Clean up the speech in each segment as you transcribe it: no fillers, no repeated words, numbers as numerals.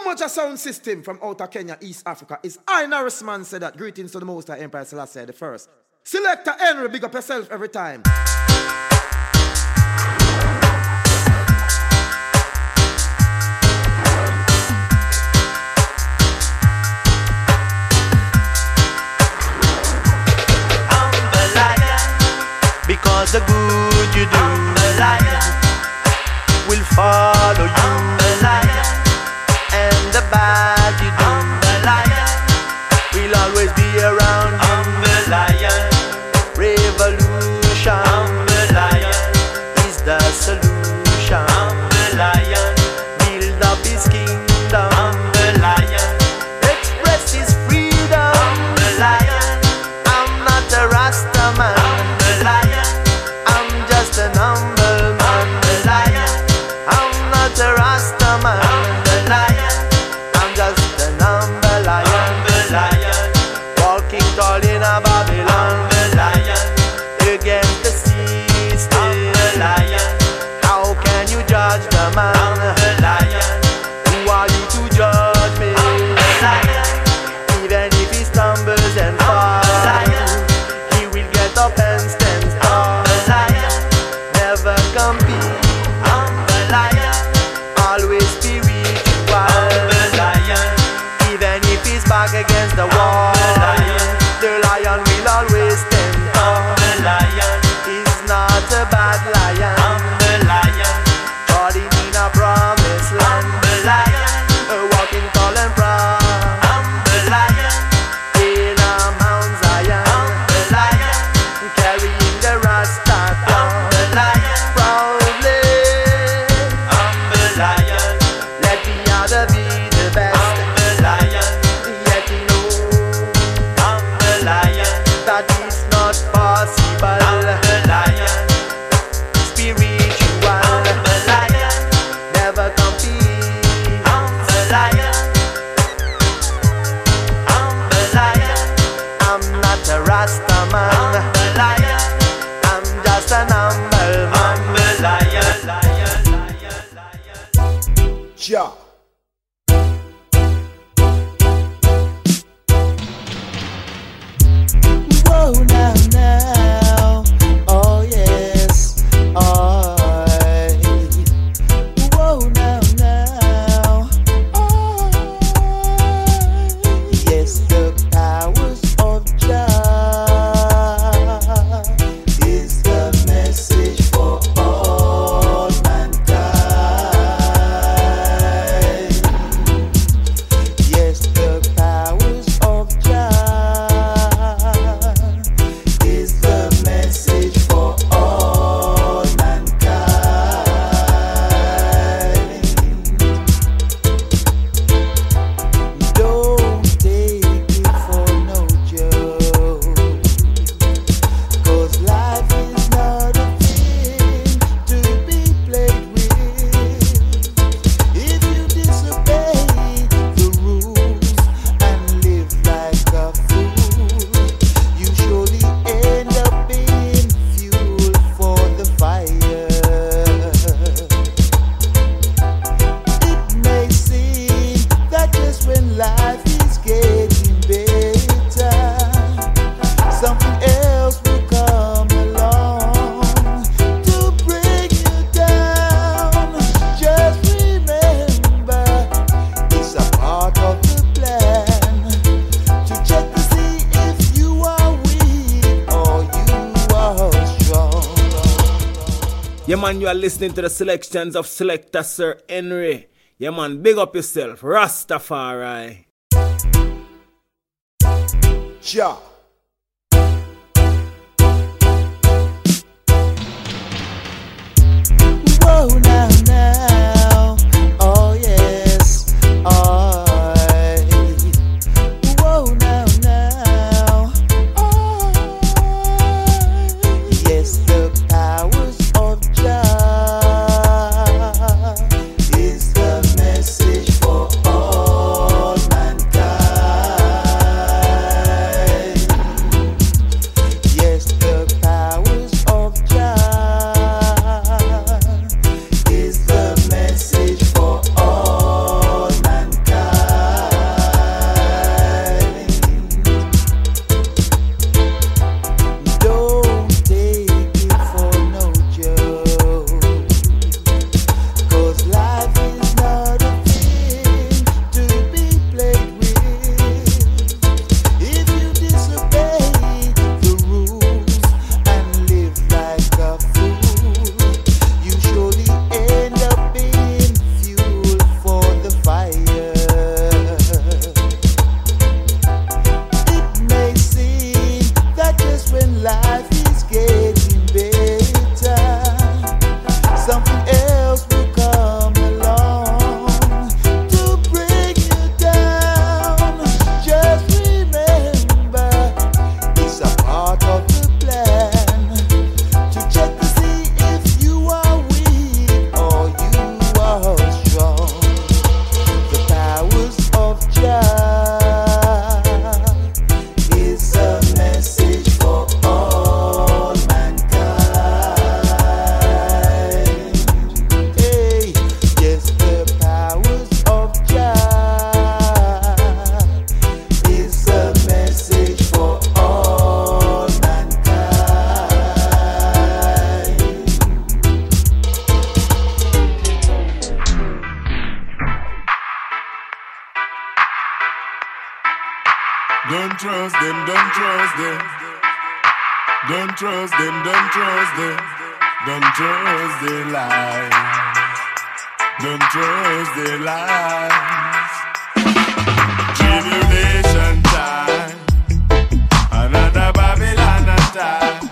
Umoja Sound System from outer Kenya, East Africa. It's I, Norris Man, said that. Greetings to the Most High Empire Selassie the First. Selector Henry, big up yourself every time. Because the good you do will follow you, and the bad you do will always be around you. Revolution is the solution. Build up his kingdom, express his freedom. I'm not a Rastaman, I'm just an humble man. I'm not a Rastaman, I'm just an humble lion, walking tall in a Babylon, against the system. How can you judge the man? Who are you to judge me? Even if he stumbles and falls, he will get up and stand tall. Never compete, always be spiritual. Even if he's back against the wall, the lion will always stand tall. He's not a bad lion, but he's in a promised land. Walking tall and proud, in a Mount Zion, carrying the Rastafari proudly. Let the other be the best, yet he knows that it's not possible. Yeah. Whoa, now, now, oh yes, I. Whoa, now, now, I. Yes, the powers of Jah is the message for all. You are listening to the selections of Selector Sir Henry. Yeah man, big up yourself, Rastafari. Ja. Whoa, now, now, oh yes, I. Whoa, now, now, I. Yes, the powers of Jah is the message for all mankind. Yes, the powers of Jah is the Don't trust them, don't trust them. Don't trust them, don't trust them. Don't trust their lies. Don't trust their lies. Tribulation time. Another Babylon attack.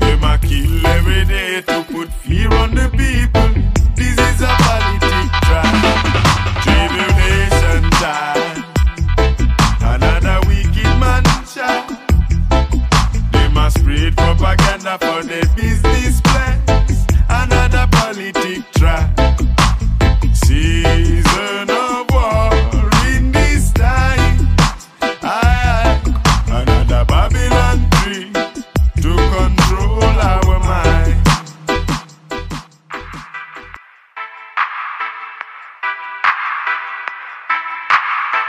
They might kill every day to put fear on the people. This is a politic trap. Tribulation time. Spread propaganda for the business plans. Another politic track. Season of war in this time. Another Babylon 3 to control our mind.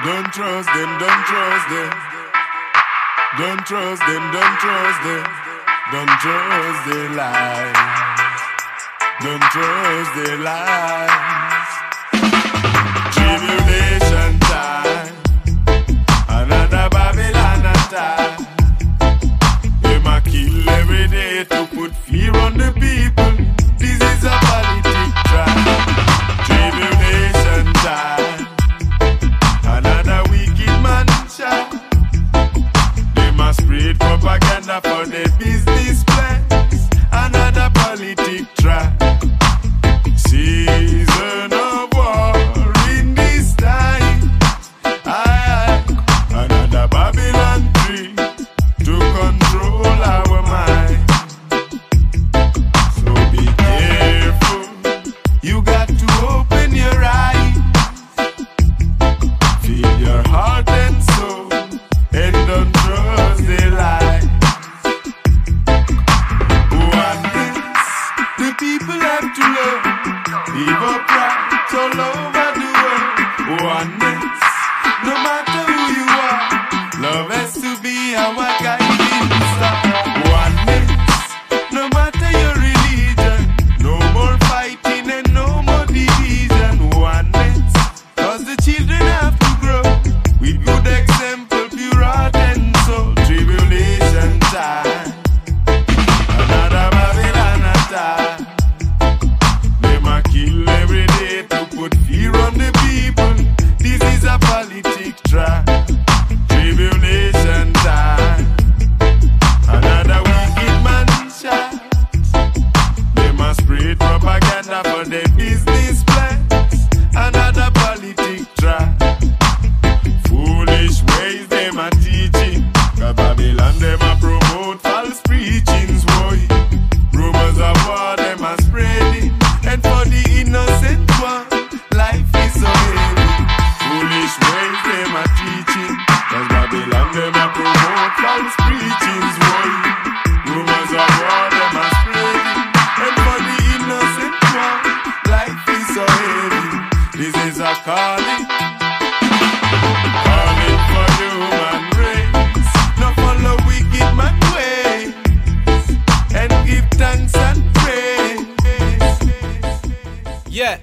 Don't trust them, don't trust them. Don't trust them, don't trust them. Don't trust their lies. Don't trust their lies. Tribulation time. Another Babylon attack. They might kill every day to put fear on the people. This is a politic trap. Tribulation time. Another wicked man shot. Spread propaganda for the business plans. Another politic trap. Season of war in this time. Another Babylon 3 to control our mind. So be careful. You got to open your eyes. Feed your heart and soul. And don't trust the lies. What else the people have to learn? Evil pride all over the world. One else, no matter who you are, love has to be our guiding star. One else, no matter your religion, no more fighting and no more division. One else, cause the children have to grow with good example. Another Babylon attack. They might kill every day to put fear on the people. This is a politic trap. Tribulation time. Another wicked man shot. They might spread propaganda for their business plans. Another politic trap. Foolish ways they might teaching. Babylon, them a promote false preachings, boy. Rumors of war, them a spreading. And for the innocent one, life is so heavy. Foolish ways, them a teaching. Cause Babylon, them a promote false preachings, boy. Rumors of war, them a spreading. And for the innocent one, life is so heavy. This is a calling. Calling for the human race. Follow wicked man ways and give thanks and praise. Yeah,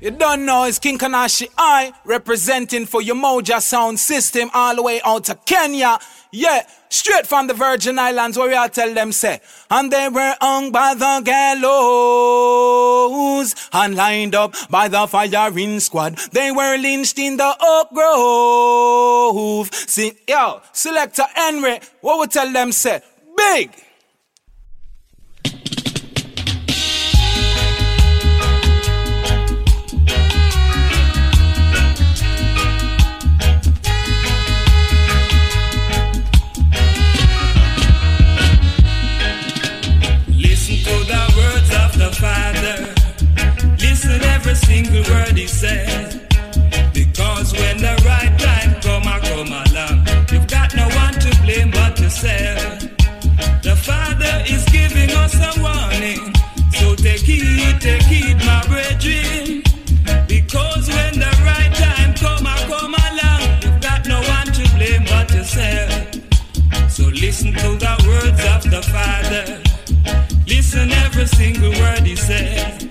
you don't know it's King Kanashi I representing for Umoja Sound System all the way out to Kenya. Yeah, straight from the Virgin Islands where I tell them say, and they were hung by the gallows and lined up by the firing squad. They were lynched in the oak grove. See, yo, Selector Henry, what we tell them say, big. Father, listen every single word he said, because when the right time come, I come along. You've got no one to blame but yourself. The Father is giving us a warning, so take heed, my brethren, because when the right time come, I come along. You've got no one to blame but yourself. So listen to the words of the Father. Listen every single word he said,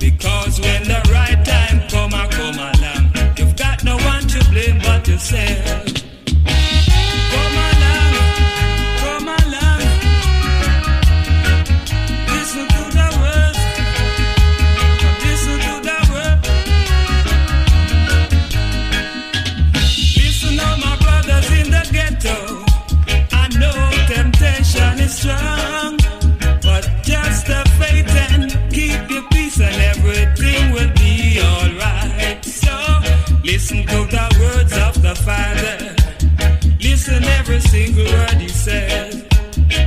because when the right time come, I come along. You've got no one to blame but yourself. Listen to the words of the Father. Listen every single word he says.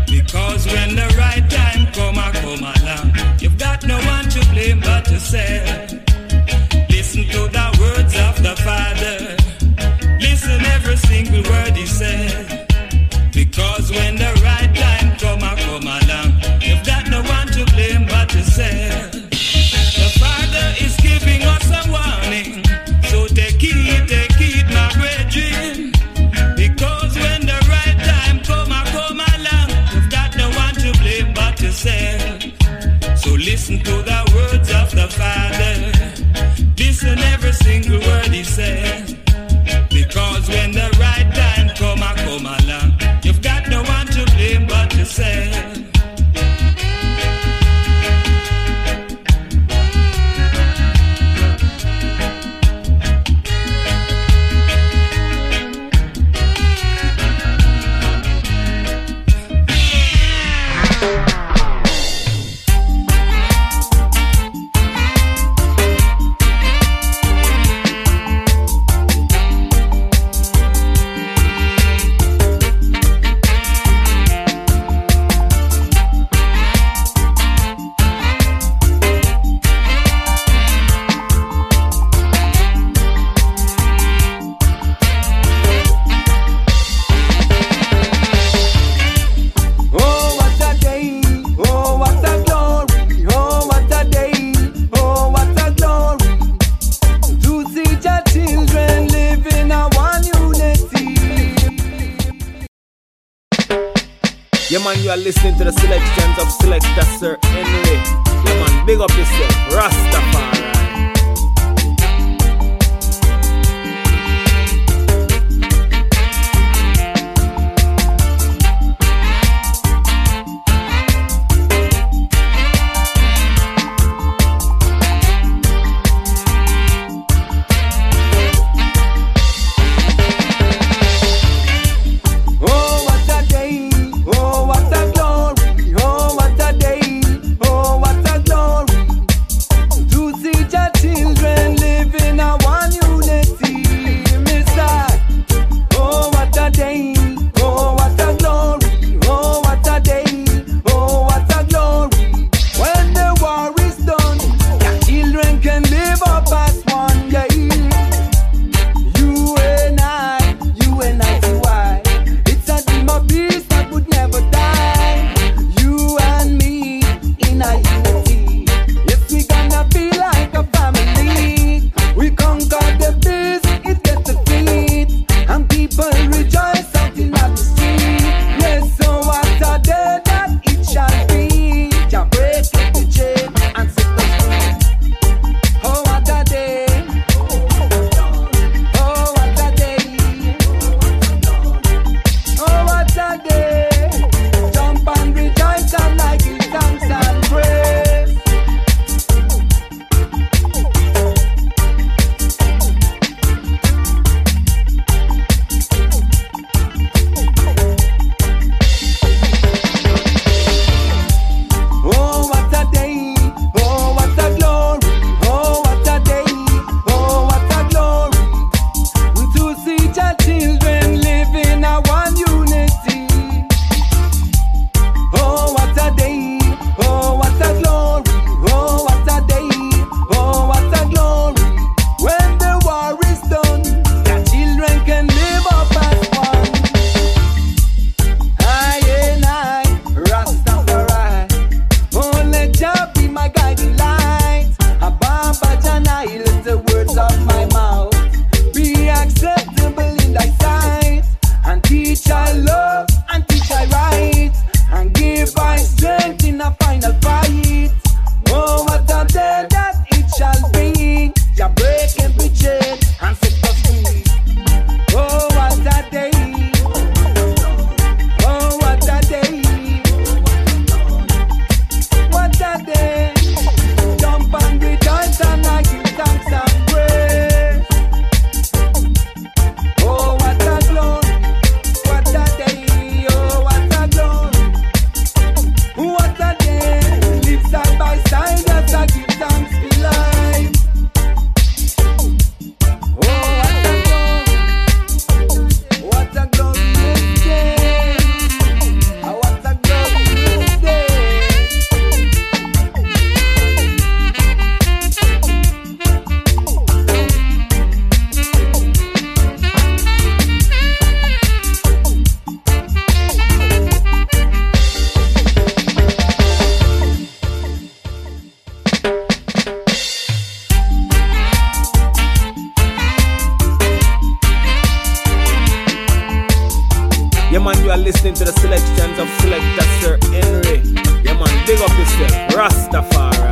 Because when the right time come along, you've got no one to blame but yourself. Listen to the words of the Father. Listen every single word he says. Because when the right time come along, you've got no one to blame but yourself. The Father is giving us a warning, so take it, my brethren. Because when the right time come along, you've got no one to blame but yourself. So listen to the words of the Father. Listen every single word he says. Because when the right time come along, you've got no one to blame but yourself. You are listening to the selections of Selector Sir Henry. Come on, big up yourself, Rastafari. Yeah man, you are listening to the selections of Selector Sir Henry. Yeah man, big up yourself, Rastafari.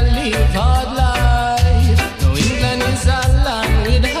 Live hard life. No, England is a land with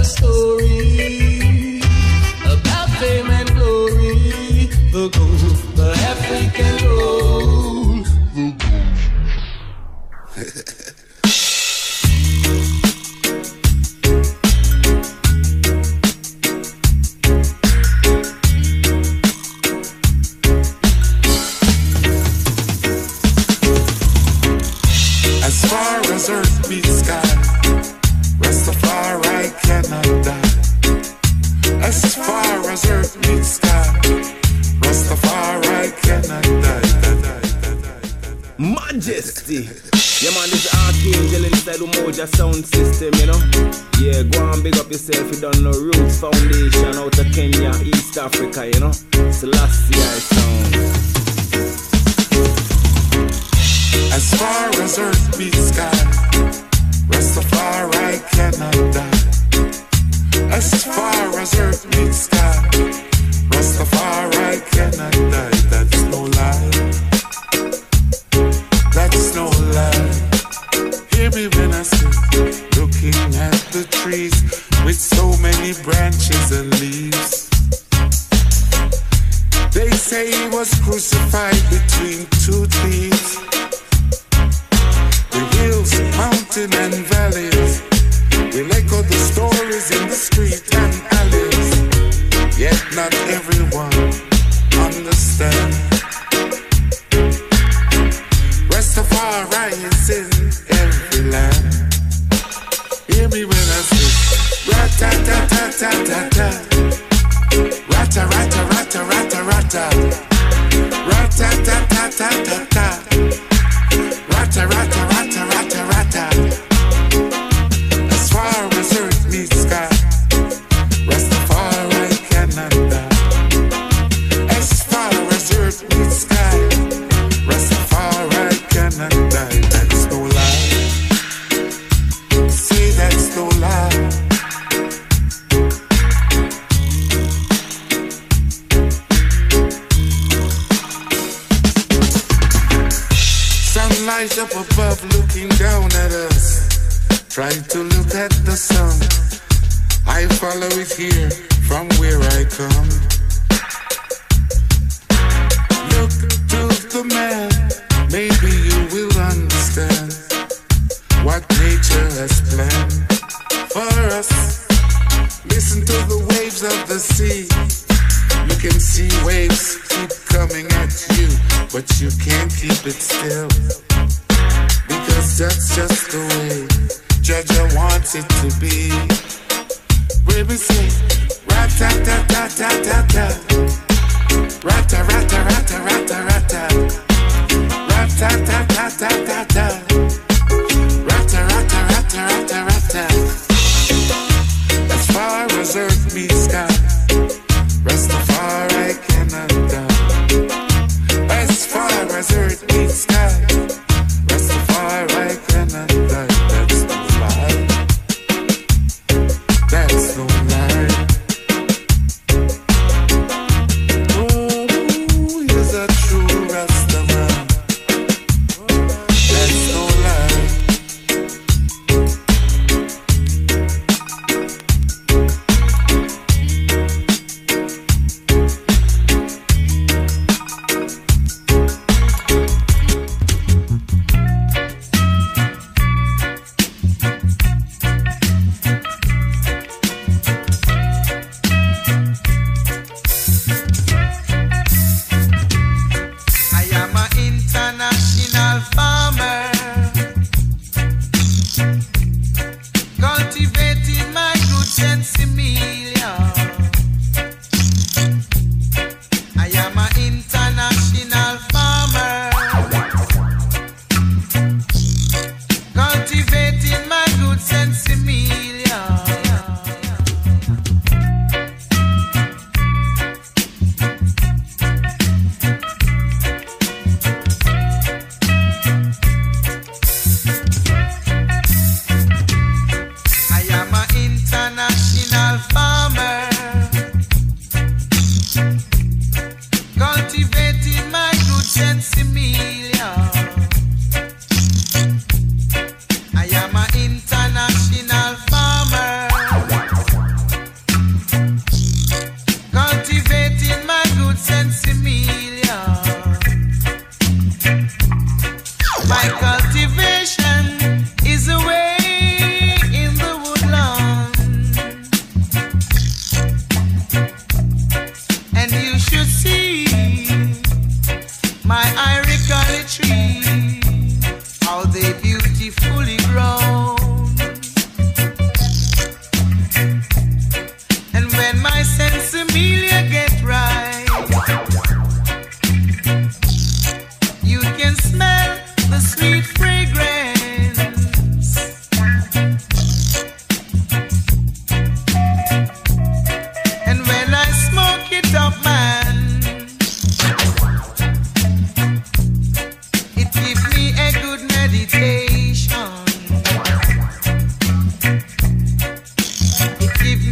a story about fame and glory, the gold, the African gold, the gold. Yeah man, this archangel inside Umoja Sound System, you know. Yeah, go and big up yourself, you don't know. Roots Foundation out of Kenya, East Africa, you know. Selassie Sound. As far as earth meets sky, Rastafari cannot die. As far as earth meets sky, Rastafari cannot die. That's no lie. That's no lie. Hear me when I sit, looking at the trees with so many branches and leaves. They say he was crucified between two thieves. The hills, mountain and valleys will echo the stories in the street and alleys. Yet not everyone understands. Rastafari is in every land. Hear me when I say ra-ta-ta-ta-ta-ta-ta, ra-ta-ra-ta-ra-ta-ra-ta-ra-ta, ra-ta-ta-ta-ta-ta-ta, ra-ta-ra-ta-ra-ta-ra-ta-ra-ta. As far as earth meets sky, Rastafari cannot die. As far as earth meets sky, Rastafari and die. That's no lie. See, that's no lie. Sunlight up above looking down at us. Trying to look at the sun. I follow it here from where I come. Look to the man. Maybe you will understand what nature has planned for us. Listen to the waves of the sea. You can see waves keep coming at you, but you can't keep it still, because that's just the way Jaja wants it to be. When we say ra-ta-ta-ta-ta-ta-ta, ra-ta-ra-ta-ra-ta-ra-ta-ra-ta, ta ta ta ta ta ta, rata rata rata rata rata. As far as earth meets sky, Rastafari cannot die. As far as earth meets sky, Rastafari cannot die. That's no lie. That's no lie. Oh, is that true, Rasta? I am an international farmer.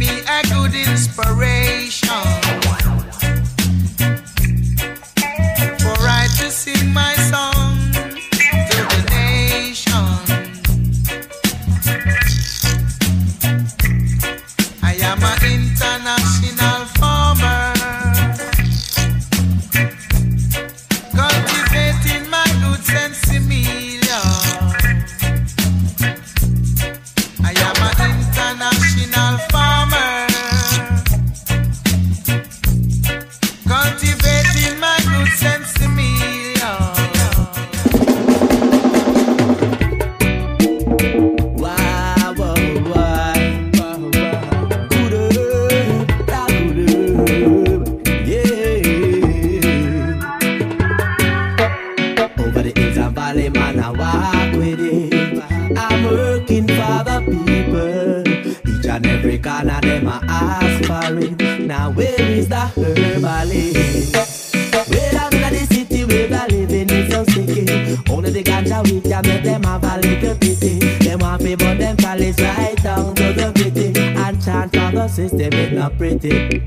be a good inspiration for I to sing my song to the nation. I am an international farmer, cultivating my good sensimilia. System is not pretty.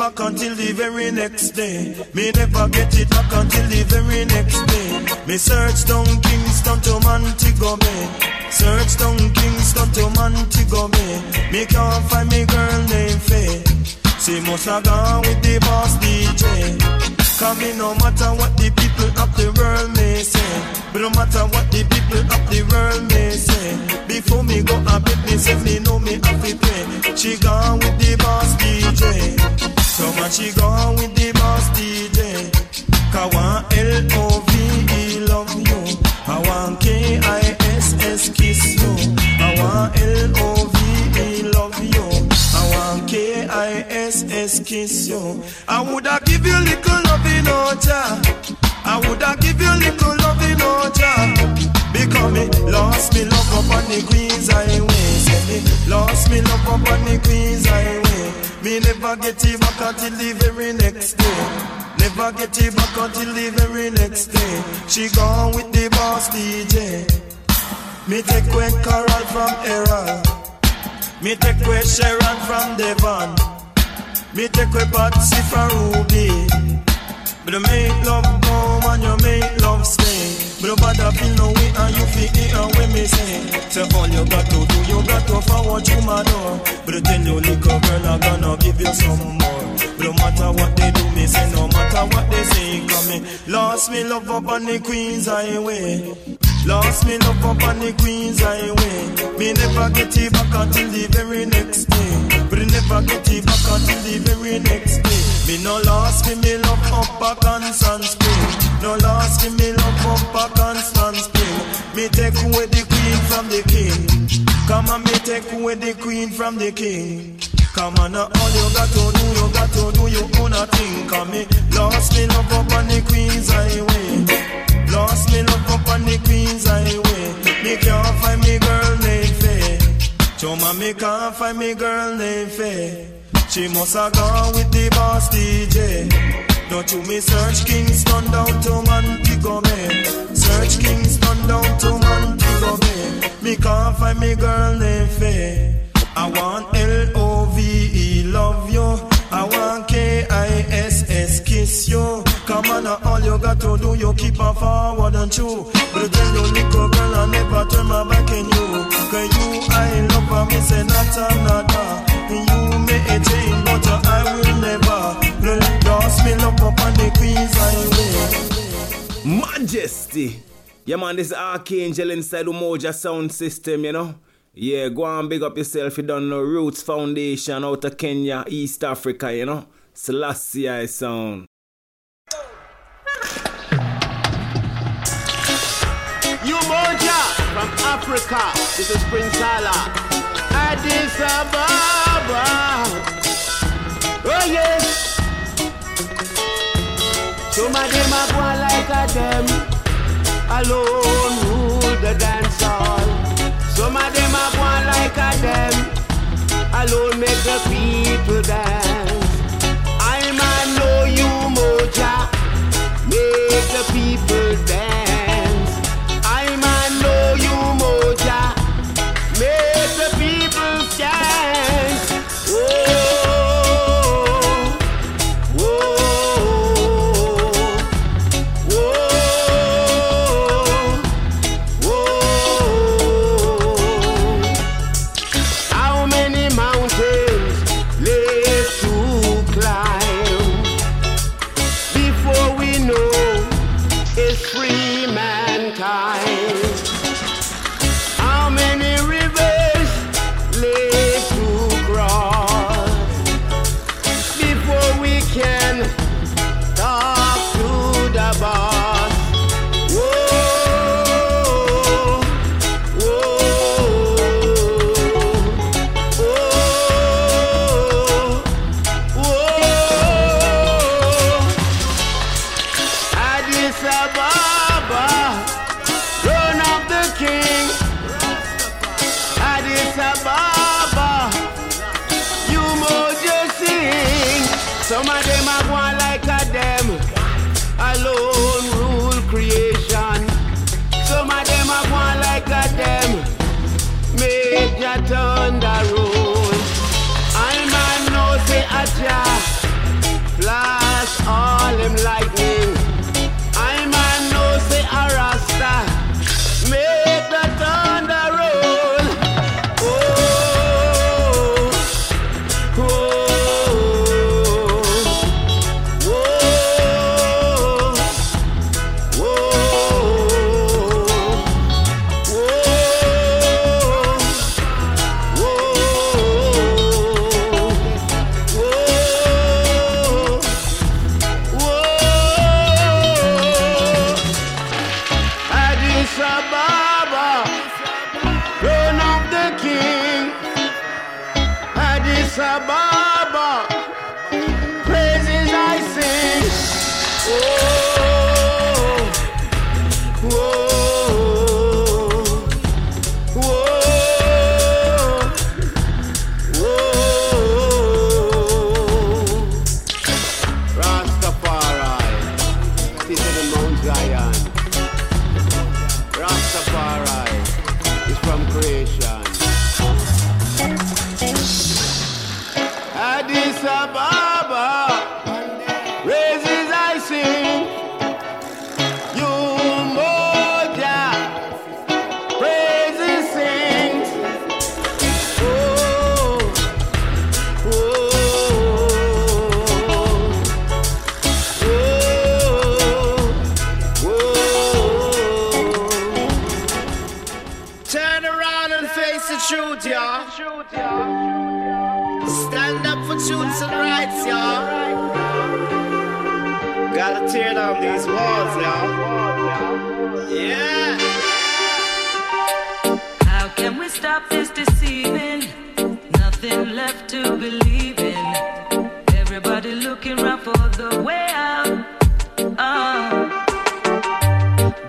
Back until the very next day, me never get it back until the very next day. Me search down Kingston to Montego Bay, search down Kingston to Montego Bay. Me can't find me girl named Faye. we must have gone with the boss DJ. Come in, no matter what the people of the world may say, but no matter what the people of the world may say, before me go a bit, me say me know me have to pay. She gone with the boss DJ. So much she gone with the boss DJ. Kawan L-O-V-E love you. I want K-I-S-S kiss you. I want L-O-V-E love you. I want K-I-S-S kiss you. I woulda give you little loving, oh ja. I woulda give you little loving, oh ja. Because me lost me love up on the Queen's Highway. Say me lost me love up on the Queen's Highway. Me never get it back until the very next day. Never get it back until the very next day. She gone with the boss DJ. Me take away Carol from Errol. Me take away Sharon from Devon. Me take away Patsy from Ruby. But you make love come and you make love stay. But I feel no way and you feel it and when me say. So all you got to do, you got to forward you my door. But then you little girl I gonna give you some more. But no matter what they do, me say no matter what they say. Cause me lost me love up on the Queen's Highway. Lost me love up on the Queen's Highway. Me never get it back until the very next day. But never get it back until the very next day. Me no lost me love up back on Sunspring. No loss in me love from back and stand still. Me take away the Queen from the King. Come on, me take away the Queen from the King. Come on, all you got to do your own thing. Come me lost me love up on the Queen's Highway. Lost me love up on the Queen's Highway. Me can't find me girl named Faye. Choma, me can't find me girl named Faye. She must have gone with the boss DJ. Don't you me search Kingston down to Montego Bay. Search Kingston down to Montego Bay. Me can't find me girl named Faye. I want L-O-V-E love you. I want K-I-S-S kiss you. Come on, all you got to do, you keep on forward and true. But then you little girl, I never turn my back on you. Cause you, I love her, me say not another. You may change, but I will never. Me love up on the Queen's Highway. Majesty! Yeah man, this Archangel inside Umoja Sound System, you know? Yeah, go on, big up yourself, you don't know. Roots Foundation out of Kenya, East Africa, you know? Selassie Sound. Umoja from Africa, this is Prince Allah. Addis Ababa. Oh yes! Some of them a go like a them, alone rule the dance hall. Some of them a go like a them, alone make the people dance. I man know you Moja, make the people dance. I man know you Moja, make the people dance. Oh. Flash all them lightning. I man know say a Rasta make the thunder roll. Oh, oh, oh. Addis Ababa, praises I sing. Oh, oh, oh, oh, oh. Rastafari, this is the Mount Zion. Rastafari is from creation. Addis Ababa, praises I sing. Umoja, praises sings. Oh, oh, oh, oh, oh. Turn around and face the truth, y'all. Stand up for truths and rights, y'all. Gotta tear down these walls, y'all. Yeah. How can we stop this deceiving? Nothing left to believe in. Everybody looking around for the way out. Oh.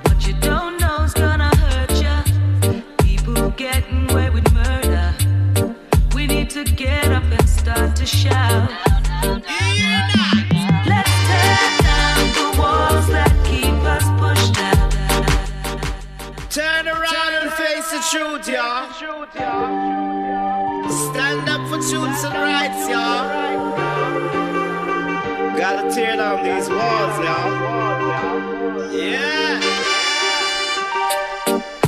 What you don't know's gonna hurt ya. People getting away with murder. We need to get up and start to shout. No, no, no, yeah, no. Let's tear down the walls that keep us pushed down. Turn around and face the truth, y'all. Stand up for truths and rights, y'all. Gotta tear down these walls, y'all. Yeah.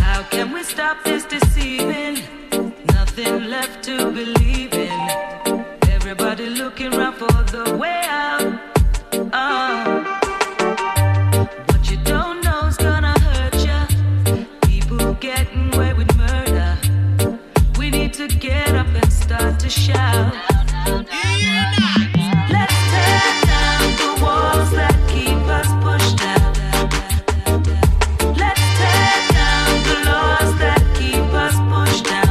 How can we stop this deceiving? Nothing left to believe in. Everybody looking round for the way out. Oh. What you don't know's gonna hurt ya. People getting away with murder. We need to get up and start to shout. No, no, no, no, no. Let's tear down the walls that keep us pushed down. Let's tear down the laws that keep us pushed down.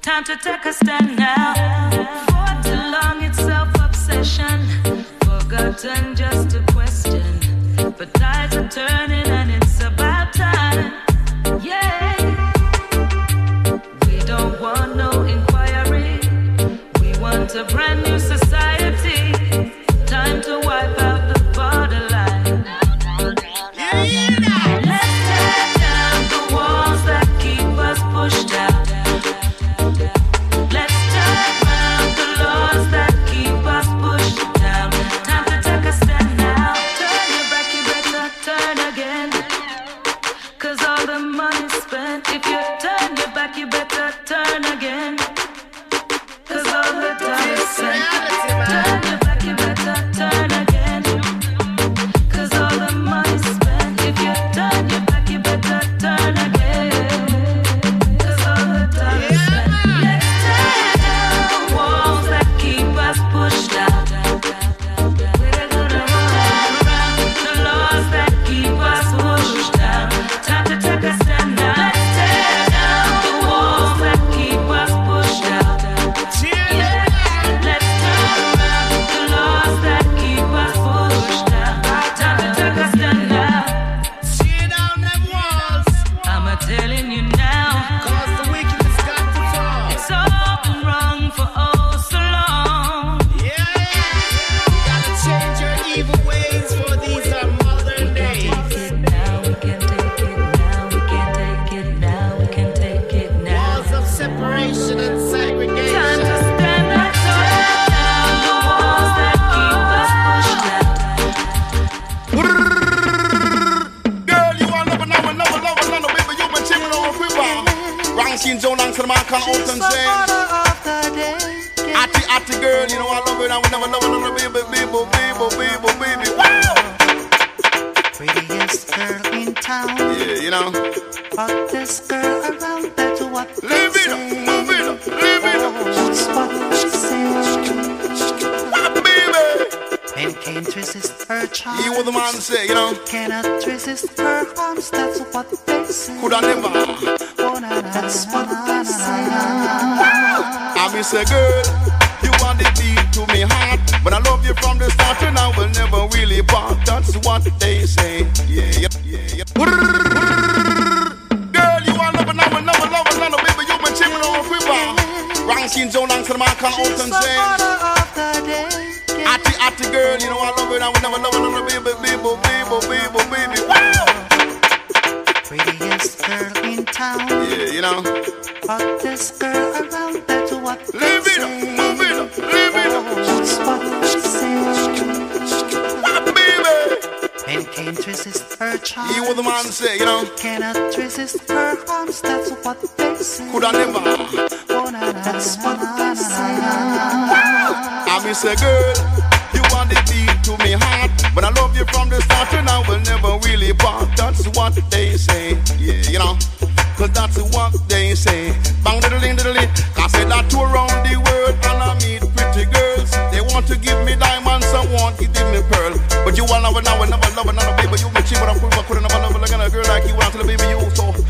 Time to take a stand now. For too long it's self-obsession, forgotten just a question. But tides are turning and it's about time. Yeah. We don't want no inquiry. We want a brand new society. Time to wipe out the borderline. Let's tear down the walls that keep us pushed down. Can't resist. her charms. You were the man say, you know. Cannot resist her arms, that's what they say. Could I never? Oh, na, na, that's na, what they say. I miss a girl, you are the key to me heart. But I love you from the start and I will never really part. That's what they say. Yeah, yeah, yeah. Girl, you are love and I will never love another baby. You've been chiming on a quiver. Ranking Joe Langs and I can't open James. Atty girl, you know I love it. I would never love another baby, baby. Wow! Prettiest girl in town. Yeah, you know. Fuck this girl around, that's what they leave it say. Leave it up. That's what she said. What, baby? Men can't resist her charms. You were the man say, you know. Cannot resist her arms, that's what they say. Could I never? Oh, na, na, that's what they say. Wow! I miss a girl. To me heart, but I love you from the start and I will never really part. That's what they say, yeah, you know, cause that's what they say. Bang diddly, I said that to around the world and I meet pretty girls. They want to give me diamonds, I want to give me pearl. But you all love and I will never love another baby. You may cheat, but I couldn't never love like a girl like you want to the baby you so hot.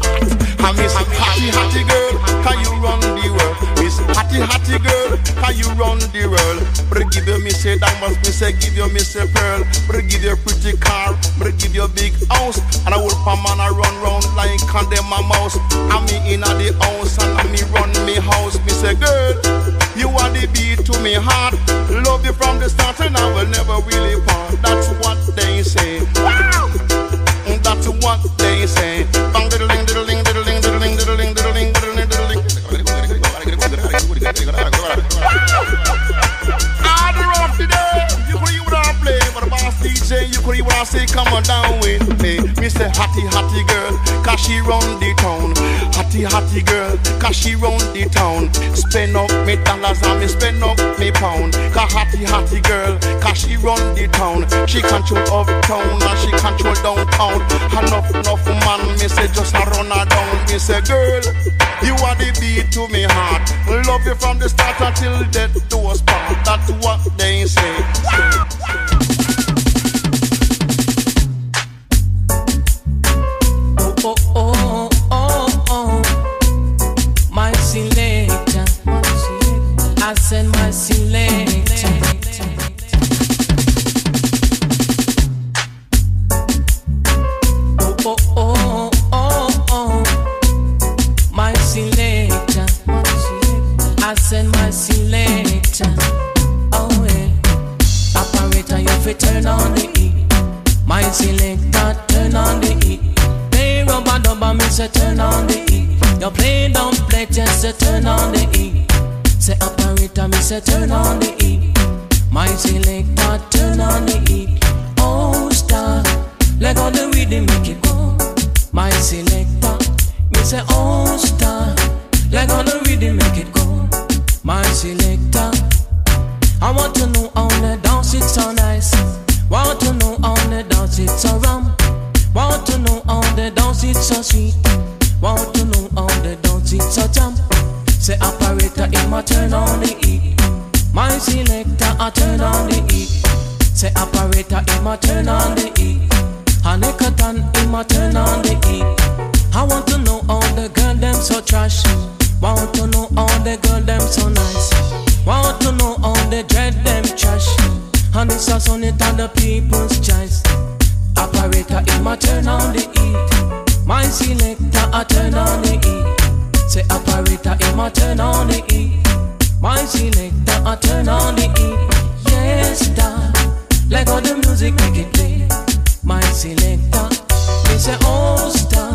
I miss a hatty girl, can you run the world? Miss hatty girl, can you run the world? But give you me say diamonds, me say give you me say pearl. But give you a pretty car, but give you a big house. And I will come and I run round like condemn my mouse. I me in at the house and I me run me house. Me say girl, you are the beat to me heart. Love you from the start and I will never really part. That's what they say. Wow, that's what they say. Bang diddling. I don't off today. You could even play, but the boss DJ, you could even say, come on down with me. Mr. Hatty girl, cause she run the town. Hatty girl, cause she run the town. Spend up me dollars and me spend up me pound. Cause Hatty girl, cause she run the town. She control uptown and she control downtown. Enough man, me say just a run her down. Me say girl, you are the beat to me heart. Love you from the start until death do us part. That's what they say. Oh, my selector. I send my selector. Oh, my selector. I send my selector. Oh, yeah. Operator, you fi turn on the E. My selector, turn on the E. Rubber, me say turn on the E. You play, don't play, just say turn on the E. Say operator, me say turn on the E. My selector, turn on the E. Oh star, let go the rhythm, make it go. My selector, me say oh star, let go the rhythm, make it go. My selector, I want to know how the dance it so nice. Want to know how the dance it so rum. Want to know how the dance is so sweet. Want to know how the dance is so jump. Say operator, it my turn on the E. My selector, I turn on the E. Say operator, it my turn on the E. Hanekatan, it my turn on the E. I want to know how the girl them so trash. Want to know how the girl them so nice. Want to know how the dread them trash. And it's a son it on the people's choice. Operator, it my turn on the E. My selector, I turn on the E. Say operator, it my turn on the E. My selector, I turn on the E. Yes, star, let go the music, make it play. My selector, me say oh star,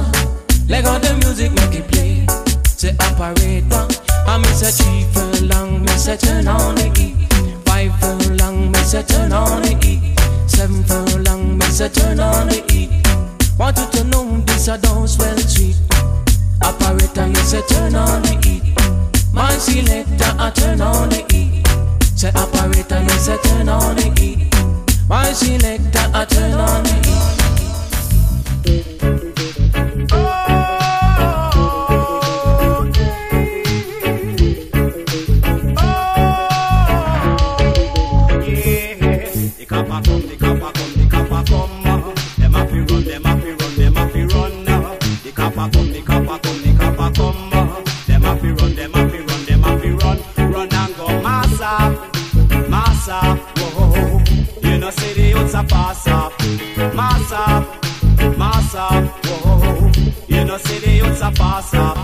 let go the music, make it play. Say operator, I me say 3 furlong, me say turn on the E. 5 furlong, me say turn on the E. 7 furlong, me say turn on the E. Want you to know this a dance well sweet. Operator, you say turn on the E. My selector, I turn on the E. Say operator, you say turn on the E. My selector, I turn on the E. Oh! Come, Mass up, you know, see the youths are pass up.